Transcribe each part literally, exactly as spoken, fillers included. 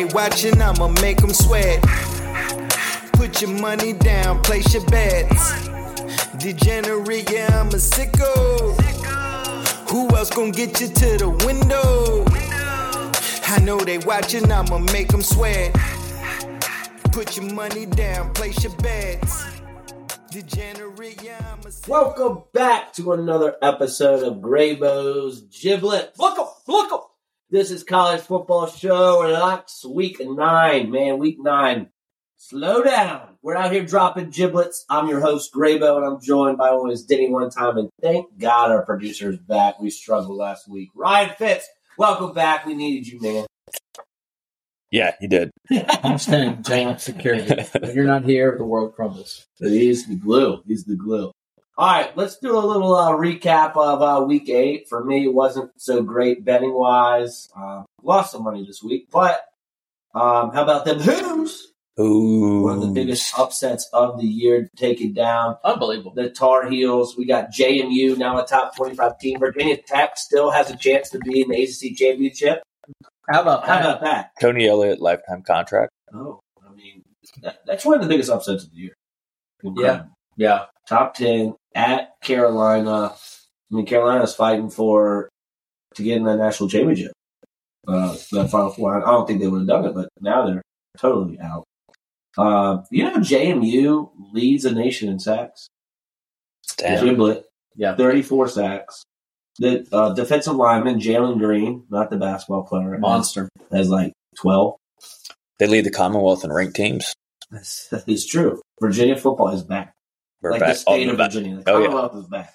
they watching, I'ma make them sweat. Put your money down, place your bets. Degenerate, yeah, I'm a sicko. Who else gon' get you to the window? I know they watching, I'ma make them sweat. Put your money down, place your bets. Degenerate, yeah, I'm a sicko. Welcome back to another episode of Graybo's Giblet. Look up, look up. This is College Football Show, and that's week nine, man, week nine. Slow down. We're out here dropping giblets. I'm your host, Graybo, and I'm joined by always Denny one time, and thank God our producer is back. We struggled last week. Ryan Fitz, welcome back. We needed you, man. Yeah, you did. I'm standing giant security. If you're not here, the world crumbles. He's the glue. He's the glue. All right, let's do a little uh, recap of uh, week eight. For me, it wasn't so great betting-wise. Uh, lost some money this week, but um, how about them Hoos? Ooh. One of the biggest upsets of the year, taken down. Unbelievable. The Tar Heels. We got J M U, now a top twenty-five team. Virginia Tech still has a chance to be in the A C C championship. How about that? How about that? Tony Elliott, lifetime contract. Oh, I mean, that, that's one of the biggest upsets of the year. Incredible. Yeah, yeah. Top ten. At Carolina, I mean, Carolina's fighting for to get in the national championship. Uh, the Final Four. I don't think they would have done it, but now they're totally out. Uh, you know, J M U leads the nation in sacks. Damn. Giblet, yeah, thirty-four sacks. The uh, defensive lineman Jalen Green, not the basketball player, monster, has like twelve. They lead the Commonwealth in ranked teams. That's, that is true. Virginia football is back. We're like back. The state oh, of Virginia. The Commonwealth oh, yeah. is back.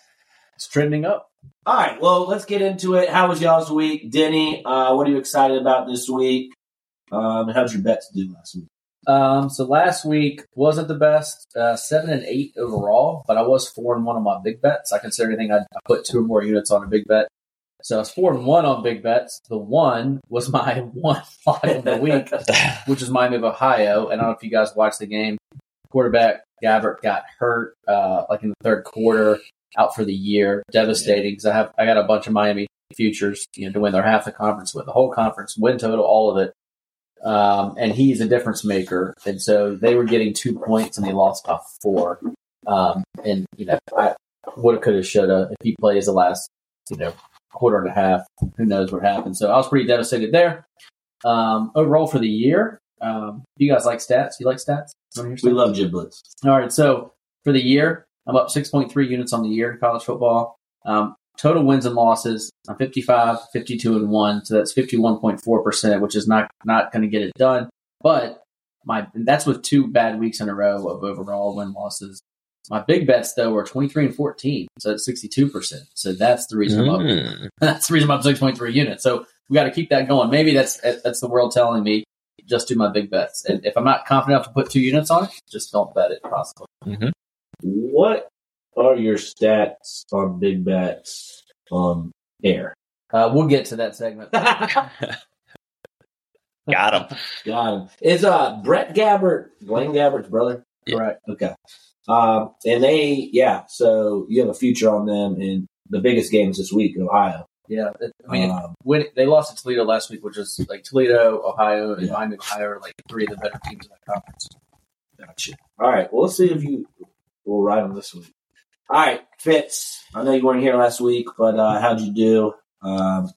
It's trending up. All right. Well, let's get into it. How was y'all's week? Denny, uh, what are you excited about this week? Um, how'd your bets do last week? Um, so last week wasn't the best. Uh, seven and eight overall, but I was four and one on my big bets. I consider anything I, I put two or more units on a big bet. So I was four and one on big bets. The one was my one lock of the week, which was Miami of Ohio. And I don't know if you guys watched the game. Quarterback Gabbert got hurt uh, like in the third quarter, out for the year. Devastating because I have I got a bunch of Miami futures, you know, to win their half the conference, win the whole conference, win total, all of it. Um, and he's a difference maker, and so they were getting two points and they lost by four. Um, and you know, I woulda, coulda, shoulda. If he plays the last, you know, quarter and a half, who knows what happened? So I was pretty devastated there. Um, overall for the year. Um, you guys like stats? You like stats? We love giblets. All right, so for the year, I'm up six point three units on the year in college football. Um, total wins and losses, I'm fifty-five, fifty-two, and one, so that's fifty-one point four percent, which is not not going to get it done. But my that's with two bad weeks in a row of overall win losses. My big bets, though, were twenty-three and fourteen, so that's sixty-two percent. So that's the reason mm. I'm up. That's the reason I'm up six point three units. So we got to keep that going. Maybe that's that's the world telling me. Just do my big bets. And if I'm not confident enough to put two units on it, just don't bet it possibly. Mm-hmm. What are your stats on big bets on air? Uh, we'll get to that segment. Got him. Got him. It's uh, Brett Gabbert, Blaine Gabbert's brother. Yeah. Correct. Okay. Um, and they, yeah, so you have a future on them in the biggest games this week in Ohio. Yeah, I mean, um, when they lost to Toledo last week, which was like Toledo, Ohio, and yeah. Miami, Ohio are like three of the better teams in the conference. Gotcha. All right, well, let's see if you will ride them this week. All right, Fitz, I know you weren't here last week, but uh, how'd you do? Um,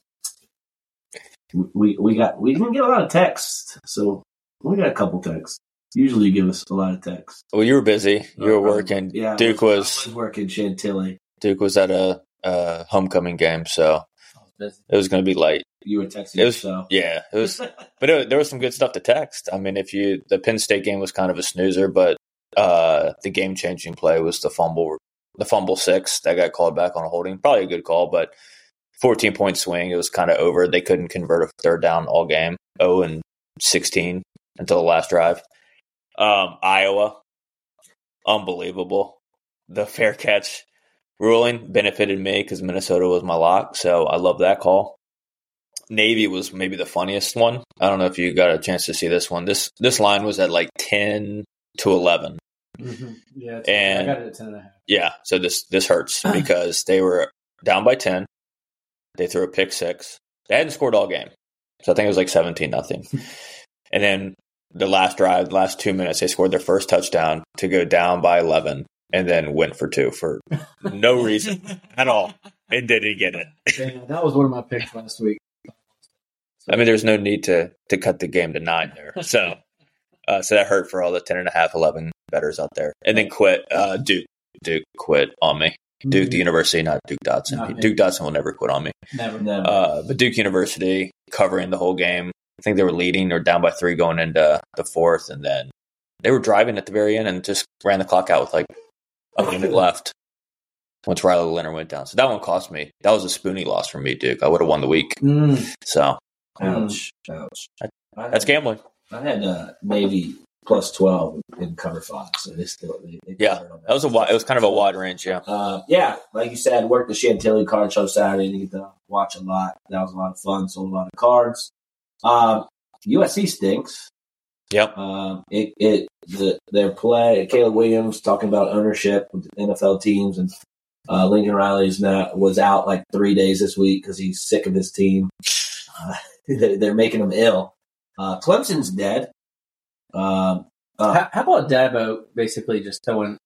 we we got we didn't get a lot of texts, so we got a couple texts. Usually, you give us a lot of texts. Well, you were busy. You were working. Yeah, Duke was, was working Chantilly. Duke was at a uh, homecoming game, so. Busy. It was going to be late. You were texting, it was, so yeah, it was. But it, there was some good stuff to text. I mean, if you the Penn State game was kind of a snoozer, but uh, the game changing play was the fumble, the fumble six that got called back on a holding. Probably a good call, but fourteen point swing. It was kind of over. They couldn't convert a third down all game. zero and sixteen until the last drive. Um, Iowa, unbelievable. The fair catch ruling benefited me because Minnesota was my lock, so I love that call. Navy was maybe the funniest one. I don't know if you got a chance to see this one. This this line was at like ten to eleven. Mm-hmm. Yeah, and I got it at ten and a half. Yeah, so this this hurts because they were down by ten. They threw a pick six. They hadn't scored all game, so I think it was like seventeen nothing. And then the last drive, the last two minutes, they scored their first touchdown to go down by eleven and then went for two for no reason at all. And didn't get it. Yeah, that was one of my picks last week. So, I mean, there's no need to to cut the game to nine there. So uh, so that hurt for all the ten and a half, eleven bettors out there. And then quit. Uh, Duke. Duke quit on me. Duke, the university, not Duke Dotson. Not Duke Dotson will never quit on me. Never, never. Uh, but Duke University covering the whole game. I think they were leading or down by three going into the fourth, and then they were driving at the very end and just ran the clock out with like a minute left once Riley Leonard went down. So that one cost me. That was a spoony loss for me, Duke. I would have won the week. Mm. So, ouch, um, ouch. I, that's I had, gambling. I had uh, Navy plus twelve in cover five, so they still they, they yeah. That. that was a it was kind of a wide range, yeah. Uh, yeah, like you said, worked the Chantilly card show Saturday. Didn't get to watch a lot. That was a lot of fun. Sold a lot of cards. Uh, U S C stinks. Yep. Um, it it the, their play. Caleb Williams talking about ownership with N F L teams, and uh, Lincoln Riley's not was out like three days this week because he's sick of his team. Uh, they, they're making him ill. Uh, Clemson's dead. Um, uh, how, how about Dabo basically just throwing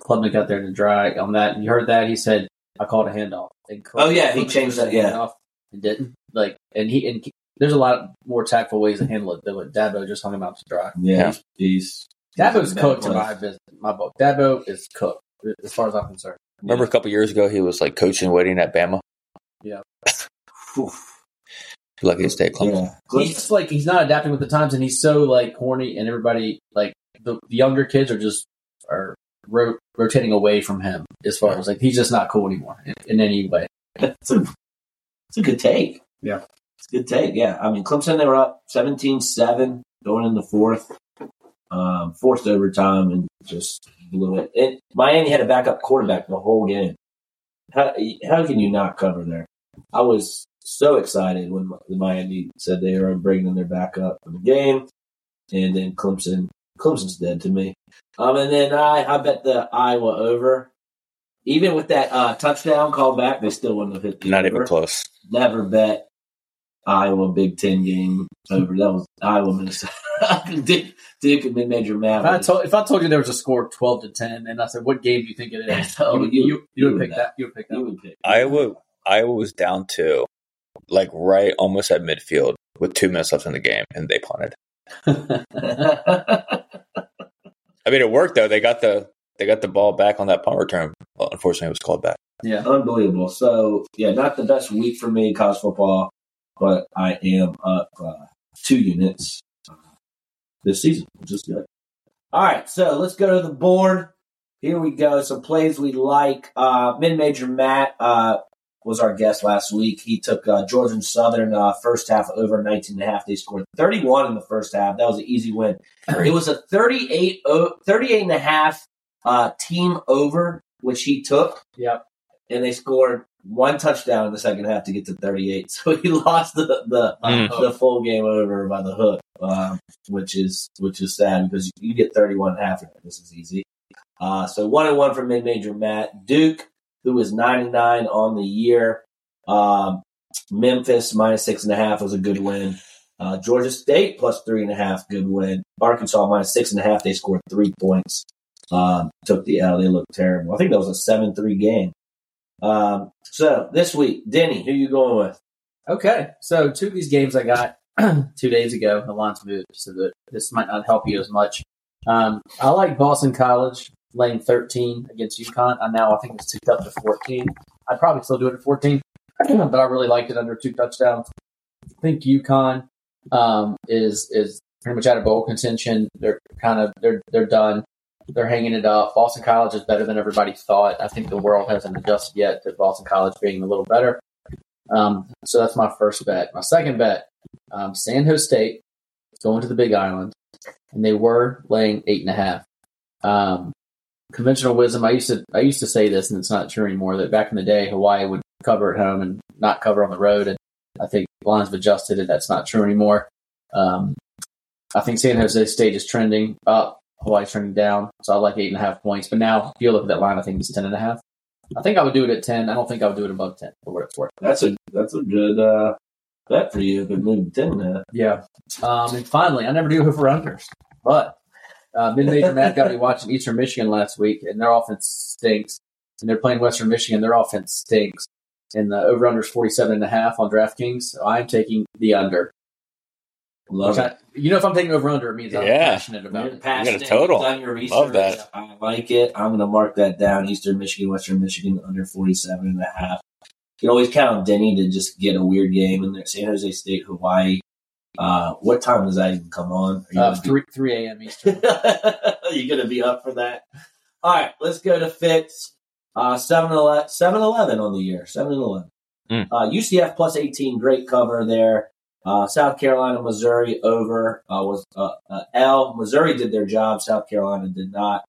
Klubnik out there to dry on that? And you heard that he said, "I called a handoff." And Klubnik, oh yeah, he Klubnik changed that. Yeah, and didn't like, and he and. There's a lot more tactful ways to handle it than what Dabo just hung him out to dry. Yeah, he's, Dabo's cooked in my business, my book. Dabo is cooked, as far as I'm concerned. Remember yeah. a couple years ago, he was like coaching, waiting at Bama. Yeah, lucky to stay close. Yeah. He's just like he's not adapting with the times, and he's so like corny, and everybody like the, the younger kids are just are ro- rotating away from him. As far as like he's just not cool anymore in, in any way. That's a it's a good take. Yeah. It's a good take, yeah. I mean, Clemson, they were up seventeen seven going in the fourth, um, forced overtime, and just blew it. it. Miami had a backup quarterback the whole game. How how can you not cover there? I was so excited when the Miami said they were bringing in their backup for the game, and then Clemson, Clemson's dead to me. Um, and then I, I bet the Iowa over. Even with that uh, touchdown call back, they still wouldn't have hit the Not over. Even close. Never bet. Iowa Big Ten game over. That was Iowa Minnesota. Duke, Duke and Mid Major Matt. If I told if I told you there was a score of twelve to ten, and I said, "What game do you think it is?" oh, you, you, you, you would, would pick that. that. You would pick that. You would pick. Iowa Iowa was down two, like right almost at midfield with two minutes left in the game, and they punted. I mean, it worked though. They got the they got the ball back on that punt return. Well, unfortunately, it was called back. Yeah, unbelievable. So yeah, not the best week for me college football. But I am up uh, two units this season, which is good. All right, so let's go to the board. Here we go. Some plays we like. Uh, Mid Major Matt uh, was our guest last week. He took uh, Georgia Southern uh, first half over nineteen and a half. They scored thirty-one in the first half. That was an easy win. It was a thirty-eight and a half uh, team over, which he took. Yep. And they scored one touchdown in the second half to get to thirty-eight. So he lost the the, mm. uh, the full game over by the hook, uh, which is which is sad because you get thirty-one and a half. This is easy. Uh, so one and one for Mid Major Matt. Duke, who was nine and nine on the year. Um, Memphis minus six and a half was a good win. Uh, Georgia State plus three and a half, good win. Arkansas minus six and a half. They scored three points. Um, took the L. They looked terrible. I think that was a seven three game. Um, so this week, Denny, who you going with? Okay. So two of these games I got two days ago, the lines moved, so that this might not help you as much. Um, I like Boston College laying thirteen against UConn. I now I think it's ticked up to fourteen. I'd probably still do it at fourteen, but I really liked it under two touchdowns. I think UConn, um, is, is pretty much out of bowl contention. They're kind of, they're, they're done. They're hanging it up. Boston College is better than everybody thought. I think the world hasn't adjusted yet to Boston College being a little better. Um, so that's my first bet. My second bet, um, San Jose State is going to the Big Island, and they were laying eight and a half. Um, conventional wisdom, I used to I used to say this, and it's not true anymore, that back in the day, Hawaii would cover at home and not cover on the road. And I think lines have adjusted, and that's not true anymore. Um, I think San Jose State is trending up. Hawaii's turning down, so I like eight and a half points. But now, if you look at that line, I think it's ten and a half. I think I would do it at ten. I don't think I would do it above ten for what it's worth. That's a that's a good uh, bet for you, but moved in. Uh, yeah. Um, and finally, I never do over-unders, but uh, Mid Major Matt got me watching Eastern Michigan last week, and their offense stinks. And they're playing Western Michigan. Their offense stinks. And the over-under is forty-seven and a half on DraftKings. So I'm taking the under. Love it. I, you know, if I'm taking over-under, it means I'm yeah. passionate about You're it. Passionate. You got a total. You've done your research. Love that. I like it. I'm going to mark that down. Eastern Michigan, Western Michigan, under forty-seven and a half. You can always count on Denny to just get a weird game in there. San Jose State, Hawaii. Uh, what time does that even come on? Uh, three, be- three a.m. Eastern. You're going to be up for that? All right, let's go to Fitz. Uh, seven eleven on the year. seven eleven. Mm. Uh, U C F plus eighteen. Great cover there. Uh, South Carolina, Missouri over. Uh, was uh, uh, L. Missouri did their job. South Carolina did not.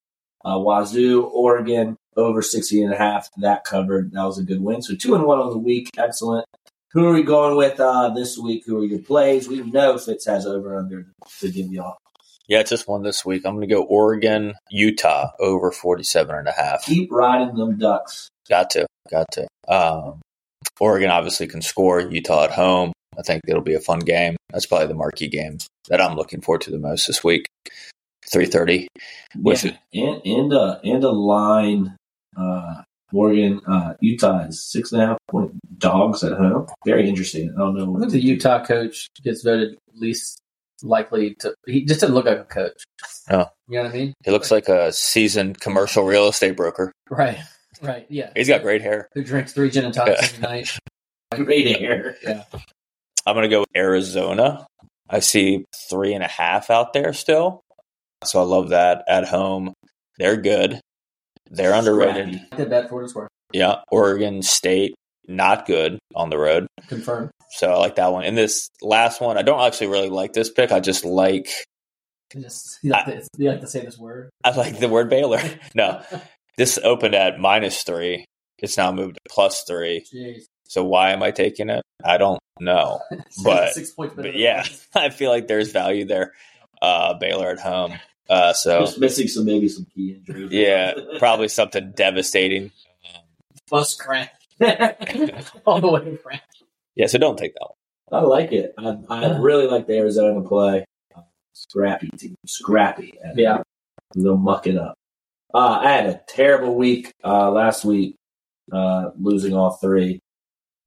Uh, Wazoo, Oregon over sixty and a half. That covered. That was a good win. So two and one on the week. Excellent. Who are we going with uh, this week? Who are your plays? We know Fitz has over under to give y'all. Yeah, it's just one this week. I'm going to go Oregon, Utah over forty-seven and a half. Keep riding them ducks. Got to, got to. Um, Oregon obviously can score. Utah at home. I think it'll be a fun game. That's probably the marquee game that I'm looking forward to the most this week. three thirty. Yeah, and and uh, and a line. Uh, Oregon, uh, Utah is six and a half point dogs at home. Very interesting. I don't know. I think the Utah coach gets voted least likely to. He just didn't look like a coach. Oh, you know what I mean? He looks like a seasoned commercial real estate broker. Right, right, yeah. He's got great hair. Who drinks three gin and tonics yeah. every night? Great hair. Yeah. I'm going to go with Arizona. I see three and a half out there still. So I love that. At home, they're good. They're underrated. Right. I did that for score. Yeah. Oregon State, not good on the road. Confirmed. So I like that one. And this last one, I don't actually really like this pick. I just like. You, just, you, like, I, to, you like to say this word? I like the word Baylor. No. This opened at minus three. It's now moved to plus three. Jeez. So why am I taking it? I don't know. But, Six points but yeah, I feel like there's value there. Uh, Baylor at home. Uh, so just missing some maybe some key injuries. Yeah, probably something devastating. Bus crash. All the way crash. Yeah, so don't take that one. I like it. I, I really like the Arizona play. Scrappy team. Scrappy. Yeah. They'll muck it up. Uh, I had a terrible week uh, last week, uh, losing all three.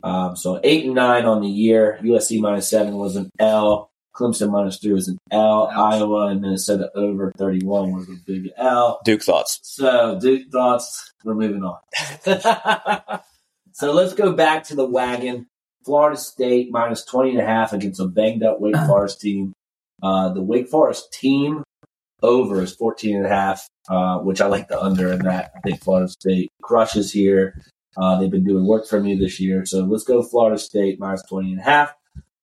Um, so eight and nine on the year. U S C minus seven was an L. Clemson minus three was an L. Iowa and Minnesota over thirty-one was a big L. Duke thoughts. So Duke thoughts. We're moving on. So let's go back to the wagon. Florida State minus twenty and a half against a banged up Wake Forest team. Uh, the Wake Forest team over is fourteen and a half, uh, which I like the under in that. I think Florida State crushes here. Uh, they've been doing work for me this year. So let's go Florida State minus twenty and a half.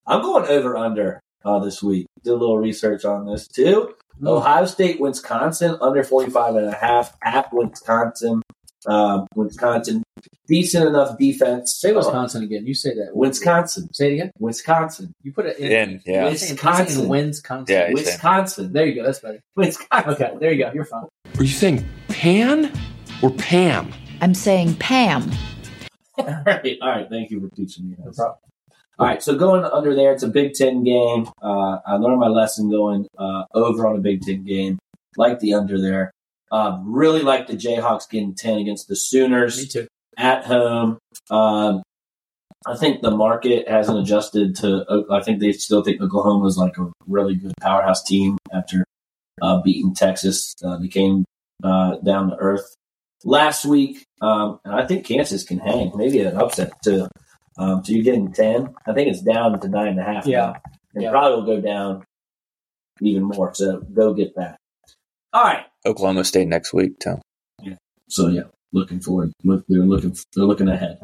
I'm going over under. Uh, this week. Did a little research on this, too. Mm-hmm. Ohio State, Wisconsin, under forty-five and a half at Wisconsin. Uh, Wisconsin, decent enough defense. Say Wisconsin again. You say that. Wisconsin. Say it again. Wisconsin. You put it in. in yeah. Wisconsin. Wisconsin. Yeah, Wisconsin. There you go. That's better. Wisconsin. Okay, there you go. You're fine. Are you saying Pan or Pam? I'm saying Pam. All right. All right. Thank you for teaching me that. No problem. All right, so going under there, it's a Big Ten game. Uh, I learned my lesson going uh, over on a Big Ten game. Like the under there. Uh, really like the Jayhawks getting ten against the Sooners. Me too. At home. Um, I think the market hasn't adjusted to uh, – I think they still think Oklahoma's like a really good powerhouse team after uh, beating Texas. Uh, they came uh, down to earth last week. Um, and I think Kansas can hang. Maybe an upset too. Um, so you're getting ten. I think it's down to nine and a half. Yeah. Now. And yeah. It probably will go down even more. So go get that. All right. Oklahoma State next week, Tom. Yeah. So yeah, looking forward. Look, they're looking. They're looking ahead.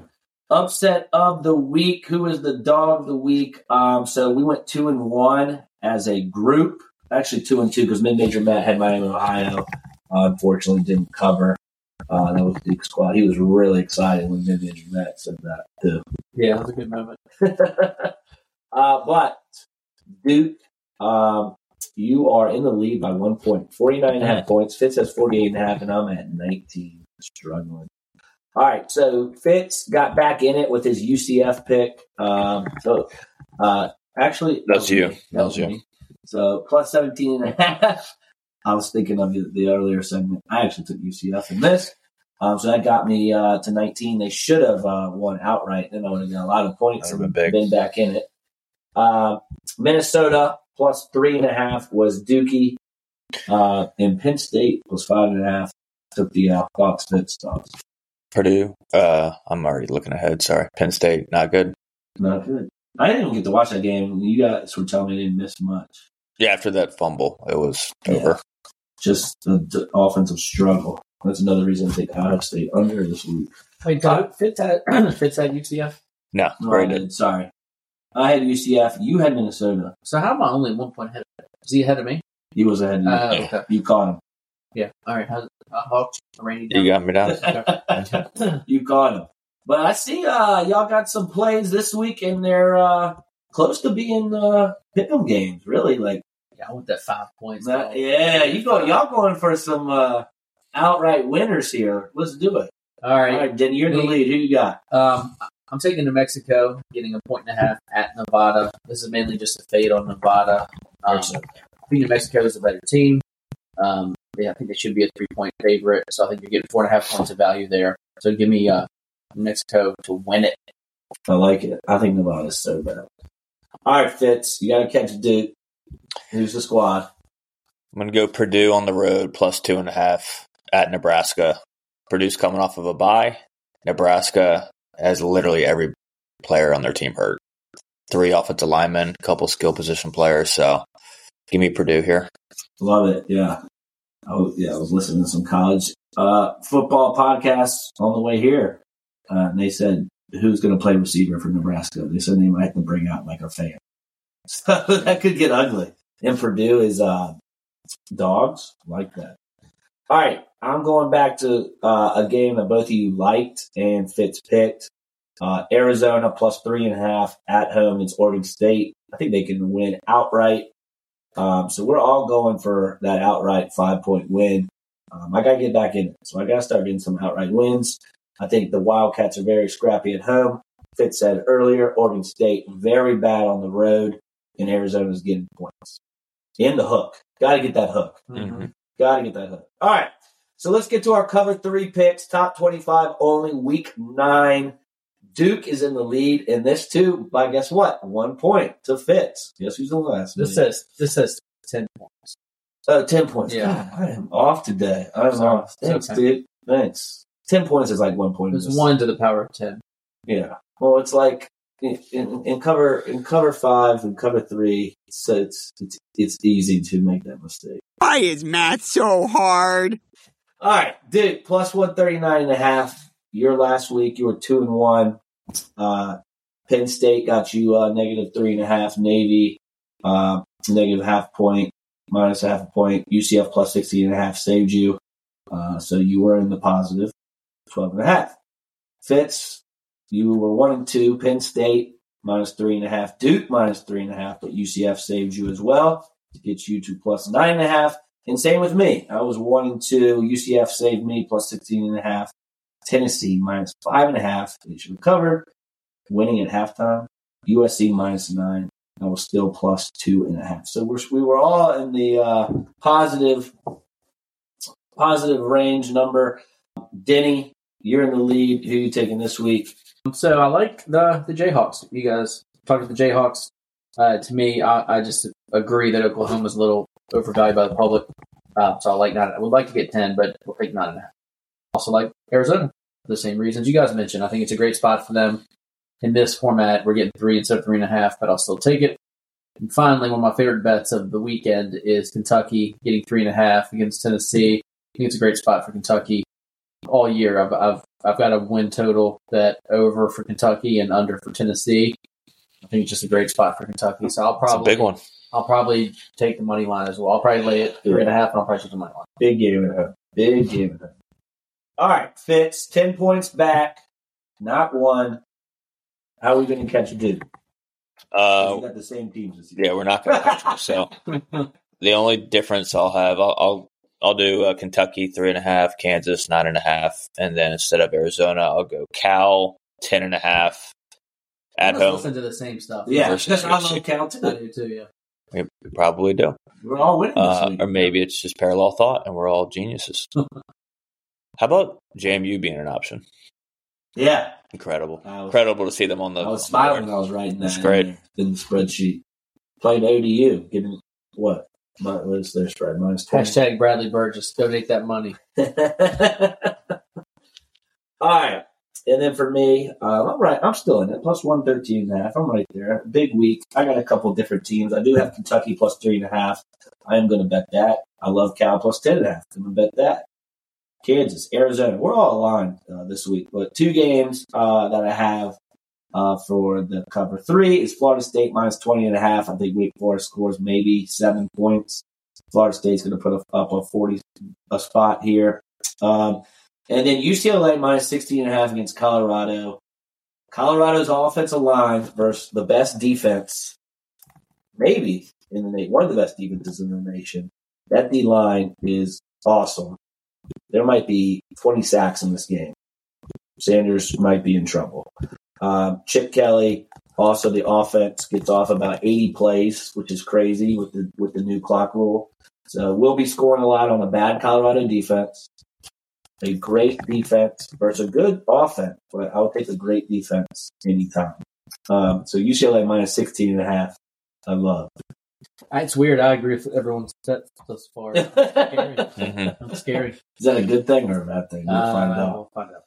Upset of the week. Who is the dog of the week? Um, so we went two and one as a group. Actually, two and two because Mid Major Matt had Miami, Ohio. Uh, unfortunately, didn't cover. Uh, that was Duke squad. He was really excited when Mid Major Matt said that too. Yeah, that was a good moment. uh, but Duke, um, you are in the lead by one point, forty-nine and a half points. Fitz has forty-eight and a half, and I'm at nineteen, struggling. All right, so Fitz got back in it with his U C F pick. Um, so Uh, actually, that's you. That that's you. Me. So plus seventeen and a half. I was thinking of the, the earlier segment. I actually took U C F in this. Um, so that got me uh, to nineteen. They should have uh, won outright. Then I would have got a lot of points and been, been back in it. Uh, Minnesota plus three and a half was Dookie. Uh, and Penn State plus five and a half took the uh, Fox Fit stops. Purdue. Uh, I'm already looking ahead. Sorry. Penn State, not good. Not good. I didn't even get to watch that game. You guys were telling me I didn't miss much. Yeah, after that fumble, it was yeah. over. Just the, the offensive struggle. That's another reason to take Iowa State under this week. Wait, Doug, Fitz had, Fitz had U C F? No, no I did. Sorry. I had U C F. You had Minnesota. So how am I only one point ahead of him? Is he ahead of me? He was ahead of me. Uh, okay. You caught him. Yeah. All right. How's Hawks? You got me down. You caught him. But I see uh, y'all got some plays this week, and they're uh, close to being uh, pick'em games, really. Like, yeah, I want that five points. Uh, yeah, you go, y'all going for some uh, outright winners here. Let's do it. All right. All right, Denny, you're in the lead. Who you got? Um, I'm taking New Mexico, getting a point and a half at Nevada. This is mainly just a fade on Nevada. Um, I think New Mexico is a better team. Um, yeah, I think they should be a three-point favorite, so I think you're getting four and a half points of value there. So give me uh, New Mexico to win it. I like it. I think Nevada's so bad. All right, Fitz, you got to catch Duke. Who's the squad? I'm going to go Purdue on the road, plus two and a half at Nebraska. Purdue's coming off of a bye. Nebraska has literally every player on their team hurt. Three offensive linemen, a couple skill position players. So give me Purdue here. Love it, yeah. I was, yeah, I was listening to some college uh, football podcasts on the way here. Uh, and they said, who's going to play receiver for Nebraska? They said they might have to bring out like a fan. So that could get ugly. And Purdue is uh, dogs like that. All right, I'm going back to uh, a game that both of you liked and Fitz picked. Uh, Arizona plus three and a half at home. It's Oregon State. I think they can win outright. Um, so we're all going for that outright five-point win. Um, I got to get back in it. So I got to start getting some outright wins. I think the Wildcats are very scrappy at home. Fitz said earlier, Oregon State very bad on the road, and Arizona's getting points. And the hook. Got to get that hook. Mm-hmm. Got to get that hook. All right. So let's get to our cover three picks. Top twenty-five only, week nine. Duke is in the lead in this, too, by guess what? One point to Fitz. Guess who's the last? This says, this says ten points. Oh, ten points. Yeah. God, I am off today. I was off. Thanks, okay. Dude. Thanks. ten points is like one point. It's one to the power of ten. Yeah. Well, it's like in, in, in cover in cover five and cover three, so it's, it's it's easy to make that mistake. Why is math so hard? All right, Duke, plus one thirty-nine and a half. Your last week, you were two and one. Uh, Penn State got you uh, negative three and a half. Navy, uh, negative half point, minus half a point. U C F plus sixteen and a half saved you. Uh, so you were in the positive. twelve and a half. Fitz, you were one and two. Penn State, minus three and a half. Duke, minus three and a half. But U C F saved you as well to get you to plus nine and a half. And same with me. I was one and two. U C F saved me, plus sixteen and a half. Tennessee, minus five and a half. They should have covered. Winning at halftime. U S C, minus nine. I was still plus two and a half. So we're, we were all in the uh, positive, positive range number. Denny, you're in the lead. Who are you taking this week? So I like the the Jayhawks. You guys talked about the Jayhawks. Uh, to me, I, I just agree that Oklahoma's a little overvalued by the public. Uh, so I like nine. I would like to get ten, but we'll take nine and a half. Also like Arizona for the same reasons you guys mentioned. I think it's a great spot for them in this format. We're getting three instead of three and a half, but I'll still take it. And finally, one of my favorite bets of the weekend is Kentucky getting three and a half against Tennessee. I think it's a great spot for Kentucky. All year, I've, I've I've got a win total that over for Kentucky and under for Tennessee. I think it's just a great spot for Kentucky. So I'll probably it's a big one. I'll probably take the money line as well. I'll probably lay it three and a half, and I'll probably take the money line. Big game at home. Big game at home. All right, Fitz, ten points back, not one. How are we going to catch a dude? Uh, we got the same teams this year. Yeah, we're not going to catch them. So the only difference I'll have, I'll. I'll I'll do uh, Kentucky, three and a half, Kansas, nine and a half, and then instead of Arizona, I'll go Cal, ten and a half, at home. Listen to the same stuff. Yeah, versus I love Cal too. I do too. Yeah, we probably do. We're all winning this uh, week. Or maybe it's just parallel thought, and we're all geniuses. How about J M U being an option? Yeah, incredible, was, incredible to see them on the. I was smiling when I was writing that. It's great. In the spreadsheet, played O D U, getting what? What was their spread? Minus twenty. Hashtag Bradley Burgess. Go make that money. All right. And then for me, uh, I'm right. I'm still in it. Plus one thirteen and a half. I'm right there. Big week. I got a couple of different teams. I do have Kentucky plus three and a half. I am going to bet that. I love Cal plus ten and a half. I'm going to bet that. Kansas, Arizona. We're all aligned uh, this week. But two games uh, that I have uh, for the cover three is Florida State minus twenty and a half. I think Wake Forest scores maybe seven points. Florida State's going to put up a forty a spot here. Um, And then U C L A minus sixteen and a half against Colorado. Colorado's offensive line versus the best defense, maybe in the nation, one of the best defenses in the nation. That D line is awesome. There might be twenty sacks in this game. Sanders might be in trouble. Um, Chip Kelly, also the offense gets off about eighty plays, which is crazy with the with the new clock rule. So we'll be scoring a lot on a bad Colorado defense. A great defense versus a good offense, but I'll take a great defense anytime. Um, so U C L A minus sixteen and a half, I love. It's weird. I agree with everyone's set thus far. It's scary. Mm-hmm. It's scary. Is that a good thing or a bad thing? We'll uh, find out. We'll find out.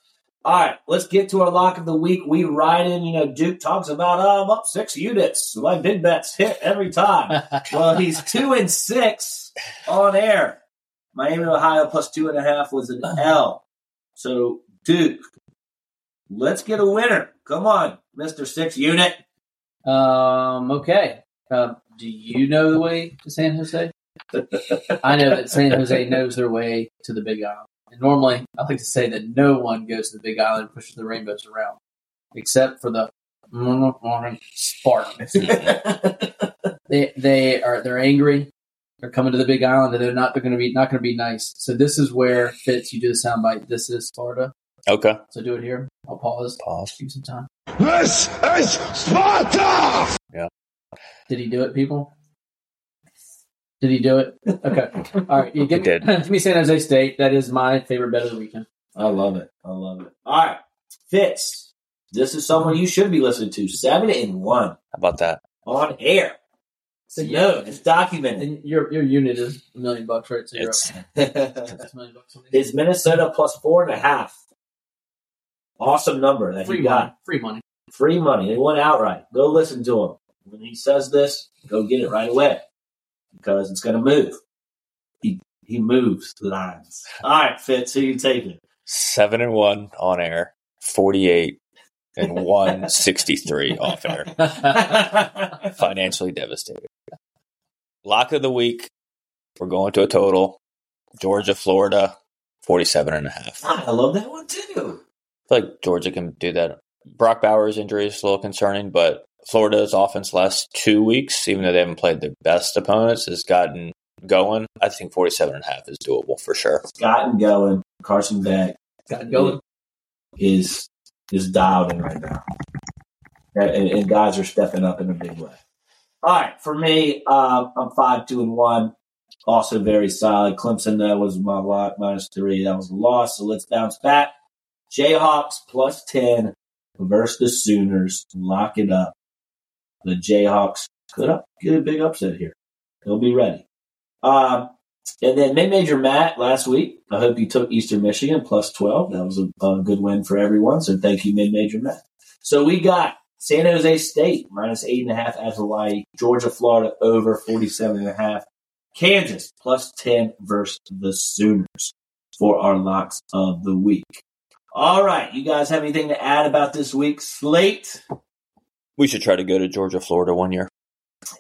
All right, let's get to our lock of the week. We ride in, you know, Duke talks about, oh, I'm up six units. My big bets hit every time. Well, he's two and six on air. Miami, Ohio, plus two and a half was an L. So, Duke, let's get a winner. Come on, Mister Six Unit. Um. Okay. Uh, do you know the way to San Jose? I know that San Jose knows their way to the Big Island. And normally, I like to say that no one goes to the Big Island and pushes the rainbows around, except for the spark. they they are they're angry. They're coming to the Big Island, and they're not they're going to be not going to be nice. So this is where Fitz, you do the soundbite. This is Sparta. Okay. So do it here. I'll pause. Pause. Keep some time. This is Sparta. Yeah. Did he do it, people? Did he do it? Okay. All right. You get, he did. Give me San Jose State. That is my favorite bet of the weekend. I love it. I love it. All right, Fitz. This is someone you should be listening to. Seven and one. How about that? On air. So no, it's documented. And your your unit is a million bucks, right? So you're it's, up. It's, a million bucks on it's Minnesota plus four and a half. Awesome number that free he got. Money. Free money. Free money. They won outright. Go listen to him. When he says this, go get it right away because it's going to move. He he moves the lines. All right, Fitz, who you taking? Seven and one on air, forty-eight. And one sixty-three off air. Financially devastated. Lock of the week. We're going to a total. Georgia, Florida, forty-seven and a half. I love that one too. I feel like Georgia can do that. Brock Bowers' injury is a little concerning, but Florida's offense last two weeks, even though they haven't played their best opponents, has gotten going. I think forty-seven and a half is doable for sure. It's gotten going. Carson Beck. Gotten going. Is... Just dialed in right now. And, and guys are stepping up in a big way. All right. For me, uh, I'm five, two, and one. Also very solid. Clemson, that was my lock, minus three. That was a loss. So let's bounce back. Jayhawks plus ten versus the Sooners. Lock it up. The Jayhawks could up, get a big upset here. They'll be ready. Um, and then Mid Major Matt last week. I hope you took Eastern Michigan plus twelve. That was a, a good win for everyone. So thank you, Mid Major Matt. So we got San Jose State minus eight and a half at Hawaii, Georgia, Florida over forty-seven and a half, Kansas plus ten versus the Sooners for our locks of the week. All right, you guys have anything to add about this week's slate? We should try to go to Georgia, Florida one year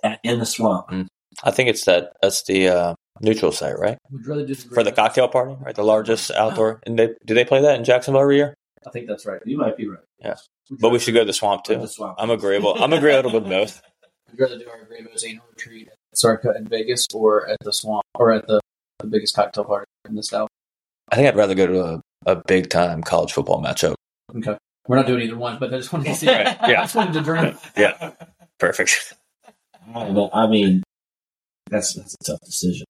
at, in the swamp. Mm. I think it's that. That's the. Uh... Neutral site, right? We'd rather disagree. For the cocktail party, right? The largest outdoor. And they, do they play that in Jacksonville every year? I think that's right. You might be right. Yeah. We'd but we should go to the swamp, too. The swamp. I'm agreeable. I'm agreeable with both. We'd rather do our Rainbow's annual retreat at Sarka in Vegas or at the swamp or at the, the biggest cocktail party in the South. I think I'd rather go to a, a big-time college football matchup. Okay. We're not doing either one, but I just wanted to see. Right. Yeah. I just wanted to dream. Yeah. Perfect. I mean, that's, that's a tough decision.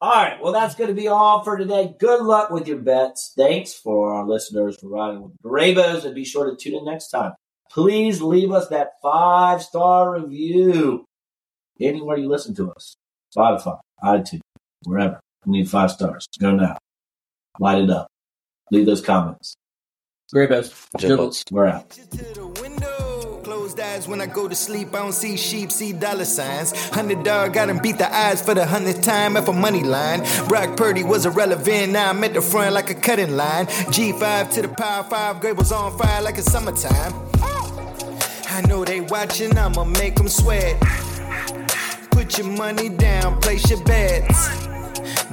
All right. Well, that's going to be all for today. Good luck with your bets. Thanks for our listeners for riding with Bravos, and be sure to tune in next time. Please leave us that five-star review anywhere you listen to us. Spotify, iTunes, wherever. We need five stars. Go now. Light it up. Leave those comments. Bravos. Jibbles. We're out. Eyes when I go to sleep, I don't see sheep, see dollar signs. Underdog got him beat the odds for the hundredth time at a money line. Brock Purdy was irrelevant, now I'm at the front like a cutting line. G five to the power five, grade was on fire like a summertime. I know they watching, I'ma make them sweat. Put your money down, place your bets.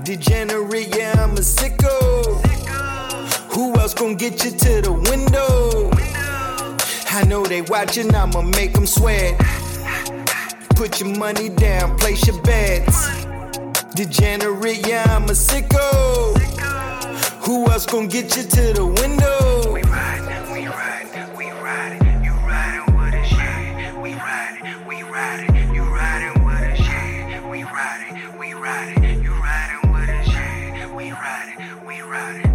Degenerate, yeah, I'm a sicko. Who else gonna get you to the window? I know they watching, I'ma make them sweat. Put your money down, place your bets. Degenerate, yeah, I'm a sicko. Who else gon' get you to the window? We ride, we ride, we ride. You riding with us, yeah. We ride, we ride. You riding with us, yeah. We ride, we ride. You riding with us, yeah. We ride, we ride.